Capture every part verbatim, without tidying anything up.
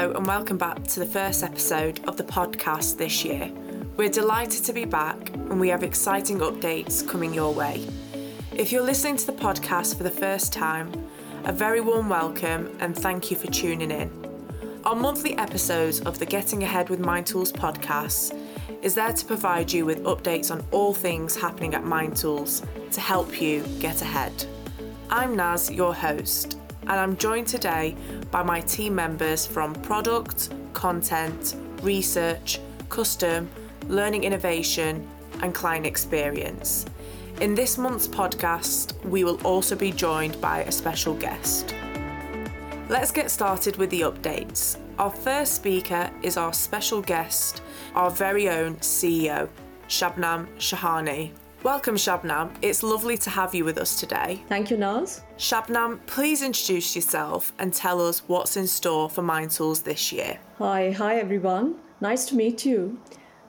Hello and welcome back to the first episode of the podcast this year. We're delighted to be back and we have exciting updates coming your way. If you're listening to the podcast for the first time, a very warm welcome and thank you for tuning in. Our monthly episodes of the Getting Ahead with MindTools podcast is there to provide you with updates on all things happening at MindTools to help you get ahead. I'm Naz, your host, and I'm joined today by my team members from product, content, research, custom, learning innovation, and client experience. In this month's podcast, we will also be joined by a special guest. Let's get started with the updates. Our first speaker is our special guest, our very own C E O, Shabnam Shahani. Welcome, Shabnam. It's lovely to have you with us today. Thank you, Naz. Shabnam, please introduce yourself and tell us what's in store for MindTools this year. Hi, hi everyone. Nice to meet you.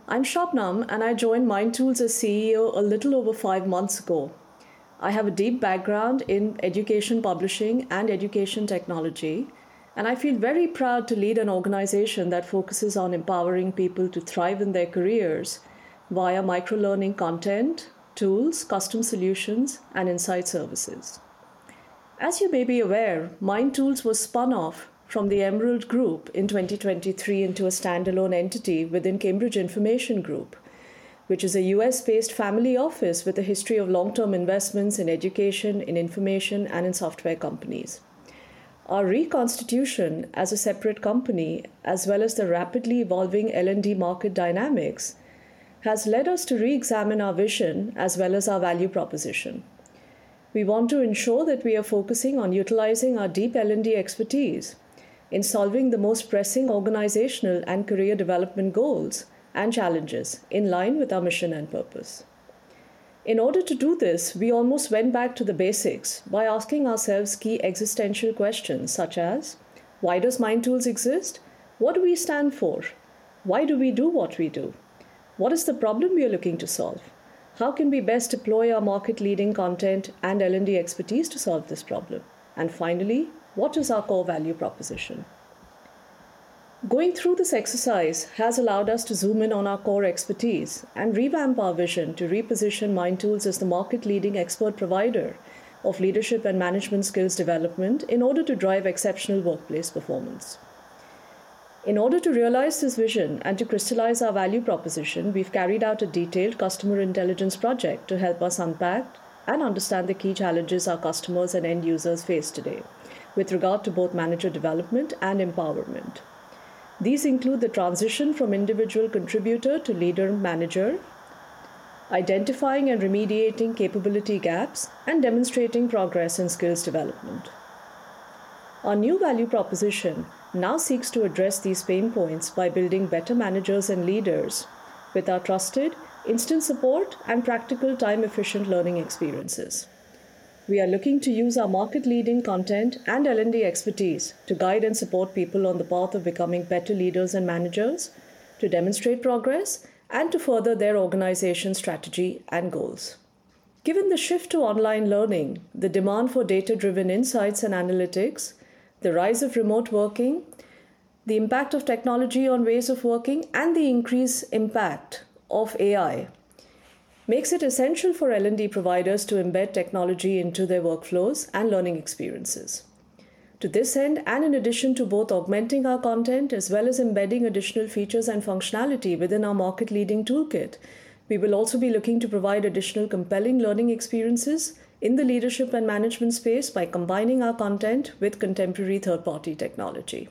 I'm Shabnam and I joined MindTools as C E O a little over five months ago. I have a deep background in education publishing and education technology, and I feel very proud to lead an organization that focuses on empowering people to thrive in their careers via microlearning content, tools, custom solutions, and insight services. As you may be aware, MindTools was spun off from the Emerald Group in twenty twenty-three into a standalone entity within Cambridge Information Group, which is a U S-based family office with a history of long-term investments in education, in information, and in software companies. Our reconstitution as a separate company, as well as the rapidly evolving L and D market dynamics, has led us to re-examine our vision as well as our value proposition. We want to ensure that we are focusing on utilizing our deep L and D expertise in solving the most pressing organizational and career development goals and challenges in line with our mission and purpose. In order to do this, we almost went back to the basics by asking ourselves key existential questions such as, why does MindTools exist? What do we stand for? Why do we do what we do? What is the problem we are looking to solve? How can we best deploy our market-leading content and L and D expertise to solve this problem? And finally, what is our core value proposition? Going through this exercise has allowed us to zoom in on our core expertise and revamp our vision to reposition MindTools as the market-leading expert provider of leadership and management skills development in order to drive exceptional workplace performance. In order to realize this vision and to crystallize our value proposition, we've carried out a detailed customer intelligence project to help us unpack and understand the key challenges our customers and end users face today with regard to both manager development and empowerment. These include the transition from individual contributor to leader-manager, identifying and remediating capability gaps, and demonstrating progress in skills development. Our new value proposition now seeks to address these pain points by building better managers and leaders with our trusted, instant support, and practical, time-efficient learning experiences. We are looking to use our market-leading content and L and D expertise to guide and support people on the path of becoming better leaders and managers, to demonstrate progress, and to further their organization's strategy and goals. Given the shift to online learning, the demand for data-driven insights and analytics, the rise of remote working, the impact of technology on ways of working, and the increased impact of A I, makes it essential for L and D providers to embed technology into their workflows and learning experiences. To this end, and in addition to both augmenting our content as well as embedding additional features and functionality within our market-leading toolkit, we will also be looking to provide additional compelling learning experiences in the leadership and management space by combining our content with contemporary third-party technology.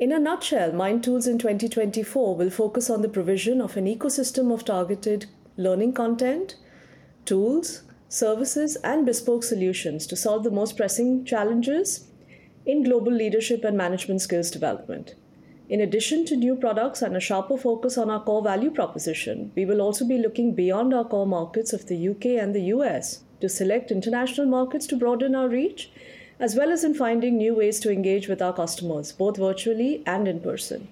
In a nutshell, MindTools in twenty twenty-four will focus on the provision of an ecosystem of targeted learning content, tools, services, and bespoke solutions to solve the most pressing challenges in global leadership and management skills development. In addition to new products and a sharper focus on our core value proposition, we will also be looking beyond our core markets of the U K and the U S to select international markets to broaden our reach, as well as in finding new ways to engage with our customers, both virtually and in person.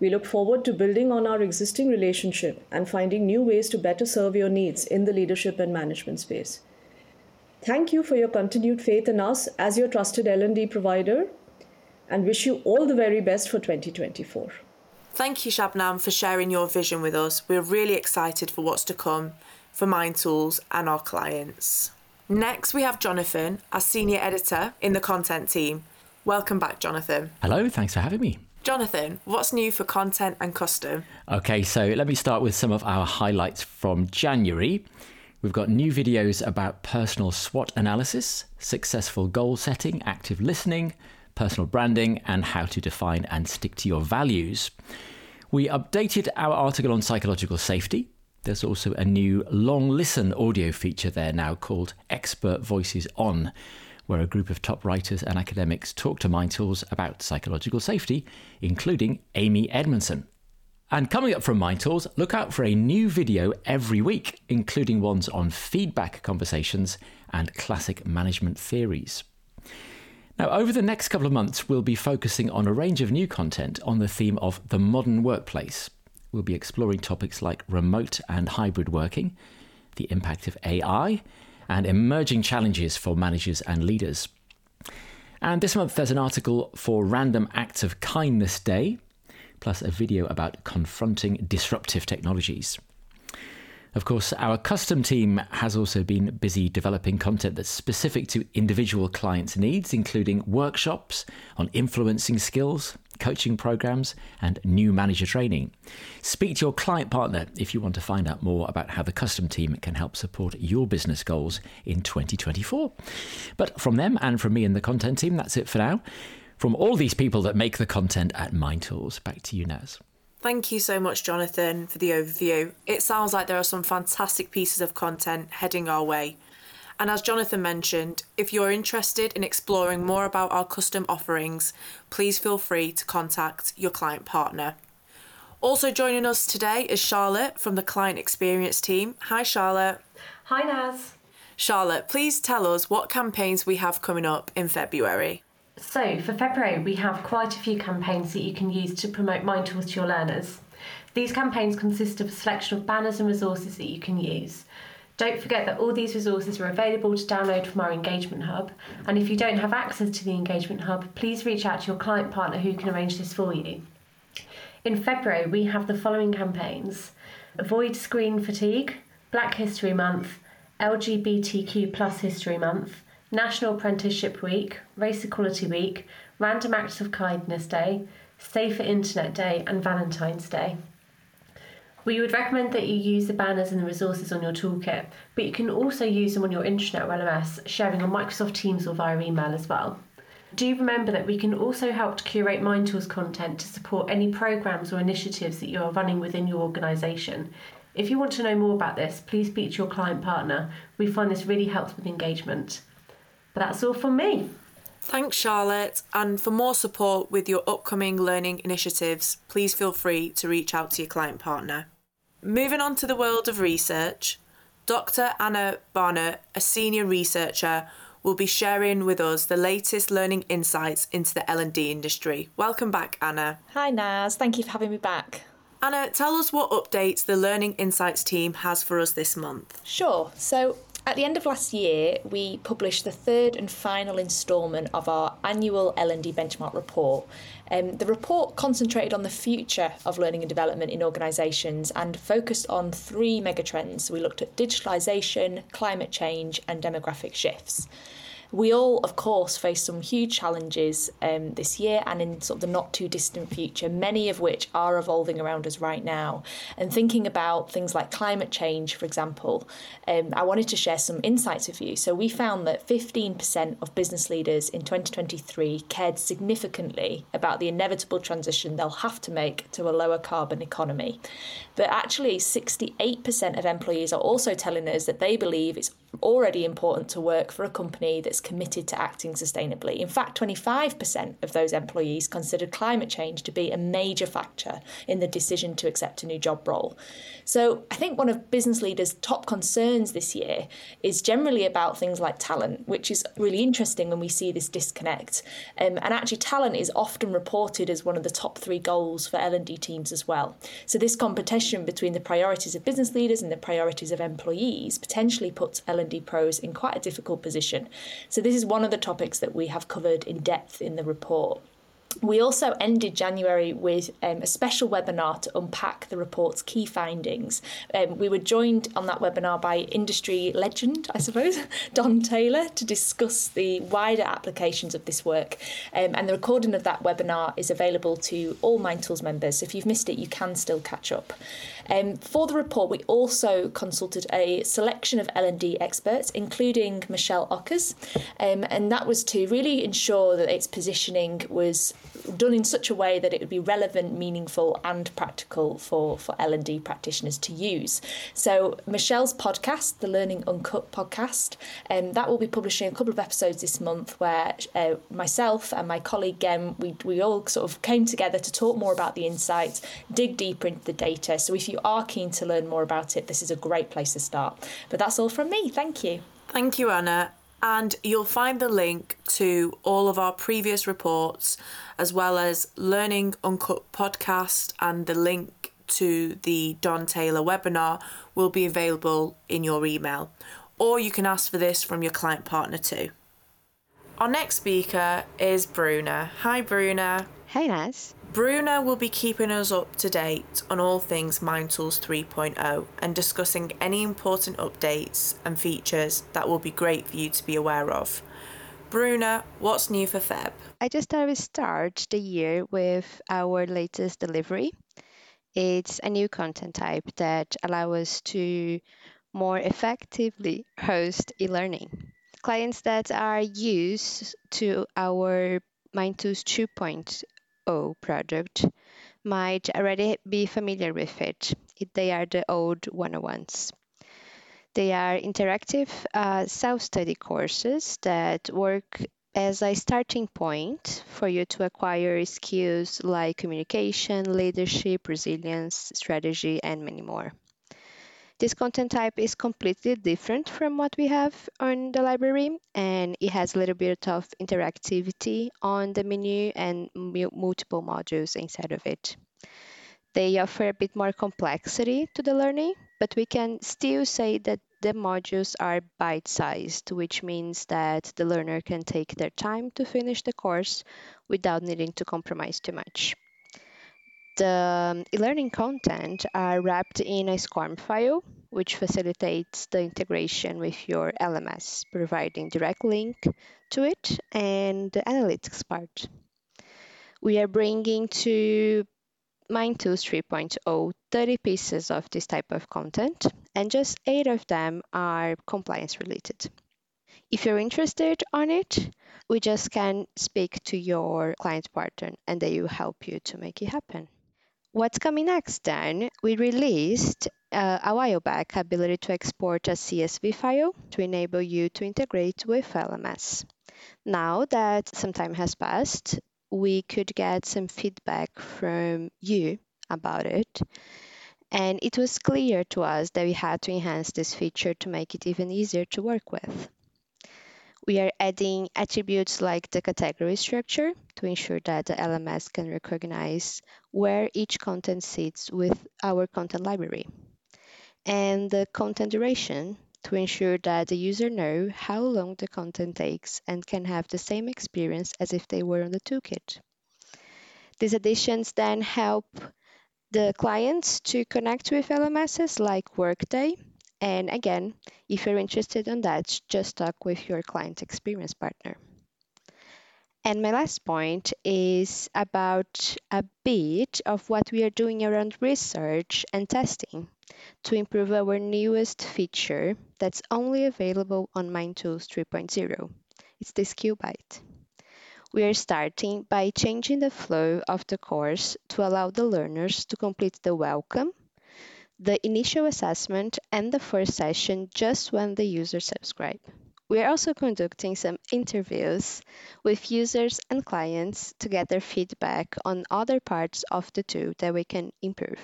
We look forward to building on our existing relationship and finding new ways to better serve your needs in the leadership and management space. Thank you for your continued faith in us as your trusted L and D provider. and wish you all the very best for twenty twenty-four. Thank you, Shabnam, for sharing your vision with us. We're really excited for what's to come for MindTools and our clients. Next, we have Jonathan, our senior editor in the content team. Welcome back, Jonathan. Hello, thanks for having me. Jonathan, what's new for content and custom? Okay, so let me start with some of our highlights from January. We've got new videos about personal SWOT analysis, successful goal setting, active listening, personal branding, and how to define and stick to your values. We updated our article on psychological safety. There's also a new long listen audio feature there now called Expert Voices On, where a group of top writers and academics talk to MindTools about psychological safety, including Amy Edmondson. And coming up from MindTools, look out for a new video every week, including ones on feedback conversations and classic management theories. Now, over the next couple of months, we'll be focusing on a range of new content on the theme of the modern workplace. We'll be exploring topics like remote and hybrid working, the impact of A I, and emerging challenges for managers and leaders. And this month there's an article for Random Acts of Kindness Day, plus a video about confronting disruptive technologies. Of course, our custom team has also been busy developing content that's specific to individual clients' needs, including workshops on influencing skills, coaching programs, and new manager training. Speak to your client partner if you want to find out more about how the custom team can help support your business goals in twenty twenty-four. But from them and from me and the content team, that's it for now. From all these people that make the content at MindTools, back to you, Naz. Thank you so much, Jonathan, for the overview. It sounds like there are some fantastic pieces of content heading our way. And as Jonathan mentioned, if you're interested in exploring more about our custom offerings, please feel free to contact your client partner. Also joining us today is Charlotte from the Client Experience team. Hi, Charlotte. Hi, Naz. Charlotte, please tell us what campaigns we have coming up in February. So for February, we have quite a few campaigns that you can use to promote MindTools to your learners. These campaigns consist of a selection of banners and resources that you can use. Don't forget that all these resources are available to download from our Engagement Hub. And if you don't have access to the Engagement Hub, please reach out to your client partner who can arrange this for you. In February, we have the following campaigns: Avoid Screen Fatigue, Black History Month, L G B T Q plus History Month, National Apprenticeship Week, Race Equality Week, Random Acts of Kindness Day, Safer Internet Day, and Valentine's Day. We would recommend that you use the banners and the resources on your toolkit, but you can also use them on your intranet or L M S, sharing on Microsoft Teams or via email as well. Do remember that we can also help to curate MindTools content to support any programmes or initiatives that you are running within your organisation. If you want to know more about this, please speak to your client partner. We find this really helps with engagement. But that's all from me. Thanks, Charlotte. And for more support with your upcoming learning initiatives, please feel free to reach out to your client partner. Moving on to the world of research, Doctor Anna Barnett, a senior researcher, will be sharing with us the latest learning insights into the L and D industry. Welcome back, Anna. Hi, Naz. Thank you for having me back. Anna, tell us what updates the Learning Insights team has for us this month. Sure. So at the end of last year, we published the third and final instalment of our annual L and D benchmark report. Um, the report concentrated on the future of learning and development in organisations and focused on three megatrends. So we looked at digitalisation, climate change and demographic shifts. We all, of course, face some huge challenges um, this year and in sort of the not too distant future, many of which are evolving around us right now. And thinking about things like climate change, for example, um, I wanted to share some insights with you. So we found that fifteen percent of business leaders in twenty twenty-three cared significantly about the inevitable transition they'll have to make to a lower carbon economy. But actually, sixty-eight percent of employees are also telling us that they believe it's already important to work for a company that's committed to acting sustainably. In fact, twenty-five percent of those employees considered climate change to be a major factor in the decision to accept a new job role. So I think one of business leaders' top concerns this year is generally about things like talent, which is really interesting when we see this disconnect. Um, and actually, talent is often reported as one of the top three goals for L and D teams as well. So this competition between the priorities of business leaders and the priorities of employees potentially puts L and D pros in quite a difficult position. So this is one of the topics that we have covered in depth in the report. We also ended January with um, a special webinar to unpack the report's key findings. Um, we were joined on that webinar by industry legend, I suppose, Don Taylor, to discuss the wider applications of this work. Um, and the recording of that webinar is available to all MindTools members. If you've missed it, you can still catch up. Um, for the report, we also consulted a selection of L and D experts, including Michelle Ockers, um, and that was to really ensure that its positioning was done in such a way that it would be relevant, meaningful and practical for, for L and D practitioners to use. So Michelle's podcast, the Learning Uncut podcast, um, that will be publishing a couple of episodes this month where uh, myself and my colleague Gem, um, we, we all sort of came together to talk more about the insights, dig deeper into the data. So if you are keen to learn more about it, this is a great place to start. But that's all from me. Thank you. Thank you, Anna. And you'll find the link to all of our previous reports, as well as Learning Uncut podcast, and the link to the Don Taylor webinar will be available in your email. Or you can ask for this from your client partner too. Our next speaker is Bruna. Hi, Bruna. Hey, Naz. Bruna will be keeping us up to date on all things MindTools three point oh and discussing any important updates and features that will be great for you to be aware of. Bruna, what's new for Feb? I just thought I would start the year with our latest delivery. It's a new content type that allows us to more effectively host e-learning. Clients that are used to our MindTools two point oh product might already be familiar with it if they are the old one oh ones. They are interactive uh, self-study courses that work as a starting point for you to acquire skills like communication, leadership, resilience, strategy, and many more. This content type is completely different from what we have on the library, and it has a little bit of interactivity on the menu and multiple modules inside of it. They offer a bit more complexity to the learning, but we can still say that the modules are bite-sized, which means that the learner can take their time to finish the course without needing to compromise too much. The e-learning content are wrapped in a SCORM file, which facilitates the integration with your L M S, providing direct link to it and the analytics part. We are bringing to MindTools three point oh thirty pieces of this type of content, and just eight of them are compliance related. If you're interested on it, we just can speak to your client partner and they will help you to make it happen. What's coming next then? We released uh, a while back ability to export a C S V file to enable you to integrate with L M S. Now that some time has passed, we could get some feedback from you about it. And it was clear to us that we had to enhance this feature to make it even easier to work with. We are adding attributes like the category structure to ensure that the L M S can recognize where each content sits with our content library, and the content duration to ensure that the user knows how long the content takes and can have the same experience as if they were on the toolkit. These additions then help the clients to connect with L M Ses like Workday. And again, if you're interested in that, just talk with your client experience partner. And my last point is about a bit of what we are doing around research and testing to improve our newest feature that's only available on MindTools three point oh. It's the Skill Byte. We are starting by changing the flow of the course to allow the learners to complete the welcome, the initial assessment, and the first session just when the user subscribes. We are also conducting some interviews with users and clients to get their feedback on other parts of the tool that we can improve.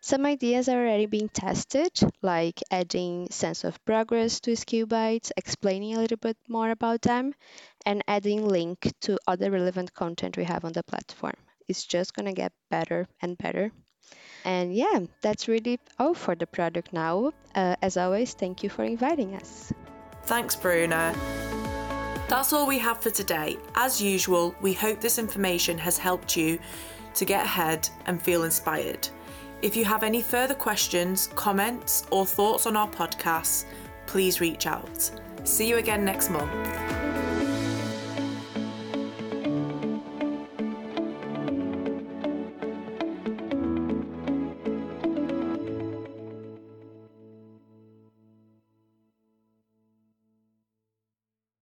Some ideas are already being tested, like adding sense of progress to Skill Bytes, explaining a little bit more about them, and adding link to other relevant content we have on the platform. It's just going to get better and better. And yeah, that's really all for the product now. Uh, as always, thank you for inviting us. Thanks, Bruna. That's all we have for today. As usual, we hope this information has helped you to get ahead and feel inspired. If you have any further questions, comments, or thoughts on our podcasts, please reach out. See you again next month.